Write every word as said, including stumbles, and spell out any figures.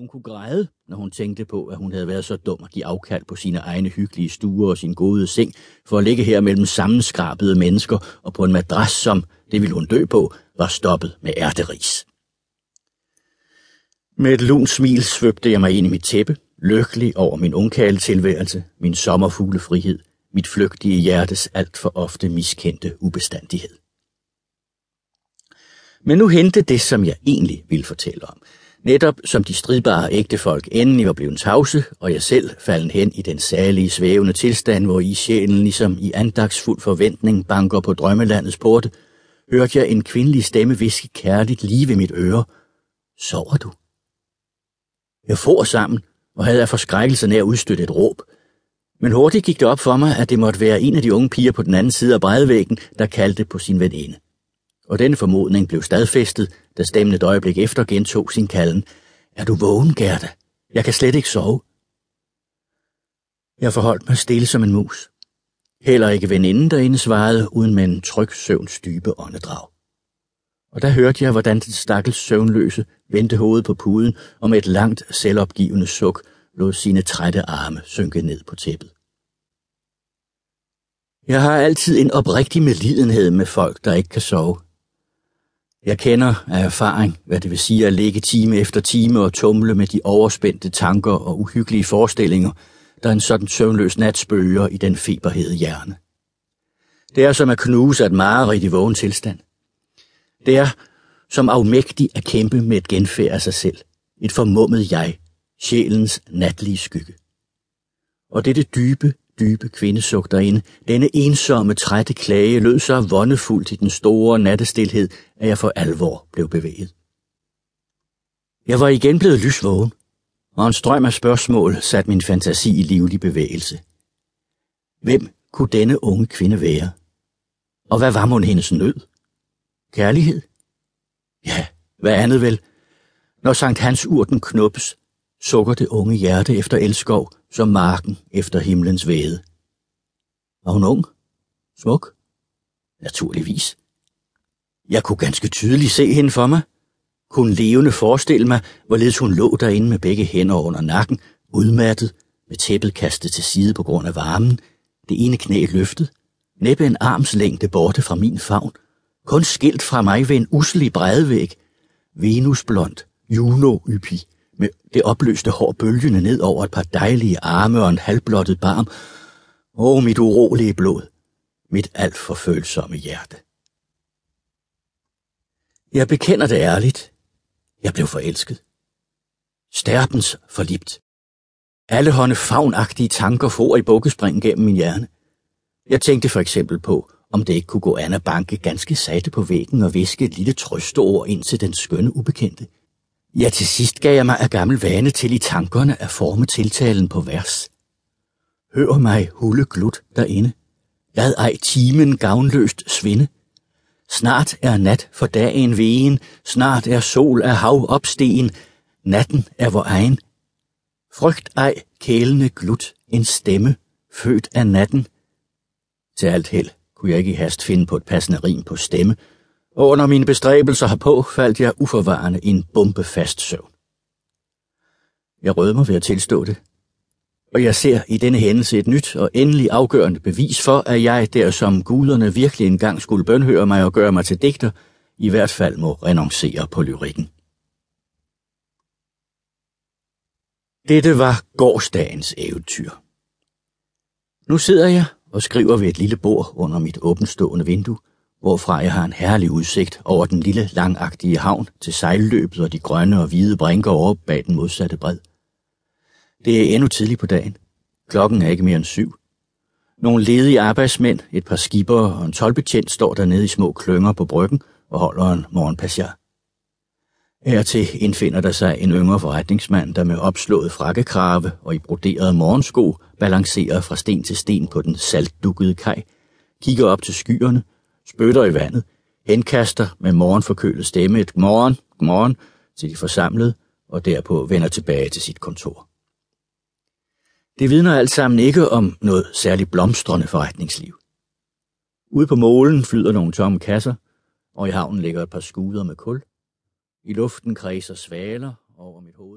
Hun kunne græde, når hun tænkte på, at hun havde været så dum at give afkald på sine egne hyggelige stuer og sin gode seng, for at ligge her mellem sammenskrabede mennesker og på en madras, som, det ville hun dø på, var stoppet med ærteris. Med et lunt smil svøbte jeg mig ind i mit tæppe, lykkelig over min ungkarletilværelse, min sommerfuglefrihed, mit flygtige hjertes alt for ofte miskendte ubestandighed. Men nu hente det, som jeg egentlig ville fortælle om. Netop som de stridbare ægtefolk endelig var blevet tavse, og jeg selv falden hen i den særlige svævende tilstand, hvor i sjælen ligesom i andagsfuld forventning banker på drømmelandets porte, hørte jeg en kvindelig stemme hviske kærligt lige ved mit øre. Sover du? Jeg for sammen, og havde af forskrækkelse nær udstødt et råb. Men hurtigt gik det op for mig, at det måtte være en af de unge piger på den anden side af brædvæggen, der kaldte på sin veninde. Og denne formodning blev stadfæstet, da stemmen et øjeblik efter gentog sin kalden. Er du vågen, Gerda? Jeg kan slet ikke sove. Jeg forholdt mig stille som en mus. Heller ikke veninden derinde svarede, uden med en tryg søvns dybe åndedrag. Og der hørte jeg, hvordan den stakkels søvnløse vendte hovedet på puden og med et langt selvopgivende suk lod sine trætte arme synke ned på tæppet. Jeg har altid en oprigtig medlidenhed med folk, der ikke kan sove. Jeg kender af erfaring, hvad det vil sige at ligge time efter time og tumle med de overspændte tanker og uhyggelige forestillinger, der en sådan søvnløs nat spøger i den feberhede hjerne. Det er som at knuse et mareridt i vågen tilstand. Det er som afmægtig at kæmpe med et genfærd af sig selv, et formummet jeg, sjælens natlige skygge. Og dette dybe, dybe kvindesuk derinde, denne ensomme, trætte klage, lød så vondefuldt i den store nattestilhed, at jeg for alvor blev bevæget. Jeg var igen blevet lysvågen, og en strøm af spørgsmål satte min fantasi i livlig bevægelse. Hvem kunne denne unge kvinde være? Og hvad var mon hendes nød? Kærlighed? Ja, hvad andet vel? Når Sankt Hans urten knuppes, sukker det unge hjerte efter elskov, som marken efter himlens væde. Var hun ung? Smuk? Naturligvis. Jeg kunne ganske tydeligt se hende for mig. Kunne levende forestille mig, hvorledes hun lå derinde med begge hænder under nakken, udmattet, med tæppet kastet til side på grund af varmen, det ene knæ løftet, næppe en armslængde borte fra min favn, kun skilt fra mig ved en uselig brædvæg, venusblond, juno-yppi, med det opløste hår bølgende ned over et par dejlige arme og en halvblottet barm. Åh, mit urolige blod, mit alt for følsomme hjerte. Jeg bekender det ærligt. Jeg blev forelsket. Stærpens forlibt. Alle hånde favnagtige tanker for i bukkespring gennem min hjerne. Jeg tænkte for eksempel på, om det ikke kunne gå an at banke ganske satte på væggen og hviske et lille trøsteord ind til den skønne ubekendte. Ja, til sidst gav jeg mig af gammel vane til i tankerne at forme tiltalen på vers. Hør mig hulle glut derinde. Lad ej timen gavnløst svinde. Snart er nat for dagen vegen, snart er sol af hav opstegen, natten er vor egen. Frygt ej kælende glut, en stemme, født af natten. Til alt held kunne jeg ikke i hast finde på et passende rim på stemme, og under mine bestræbelser herpå faldt jeg uforvarende i en bombefast søvn. Jeg rød mig ved at tilstå det, og jeg ser i denne hændelse et nyt og endelig afgørende bevis for, at jeg der som guderne virkelig engang skulle bønhøre mig og gøre mig til digter, i hvert fald må renoncere på lyrikken. Dette var gårdsdagens eventyr. Nu sidder jeg og skriver ved et lille bord under mit åbenstående vindue, hvorfra jeg har en herlig udsigt over den lille, langagtige havn til sejlløbet og de grønne og hvide brinker over bag den modsatte bred. Det er endnu tidligt på dagen. Klokken er ikke mere end syv. Nogle ledige arbejdsmænd, et par skippere og en tolvbetjent står dernede i små klynger på bryggen og holder en morgenpassiar. Hertil indfinder der sig en yngre forretningsmand, der med opslået frakkekrave og i broderede morgensko balancerer fra sten til sten på den saltdukkede kaj, kigger op til skyerne, spytter i vandet, henkaster med morgenforkølet stemme et godmorgen, godmorgen til de forsamlede, og derpå vender tilbage til sit kontor. Det vidner alt sammen ikke om noget særligt blomstrende forretningsliv. Ude på målen flyder nogle tomme kasser, og i havnen ligger et par skuder med kul. I luften kredser svaler over mit hoved.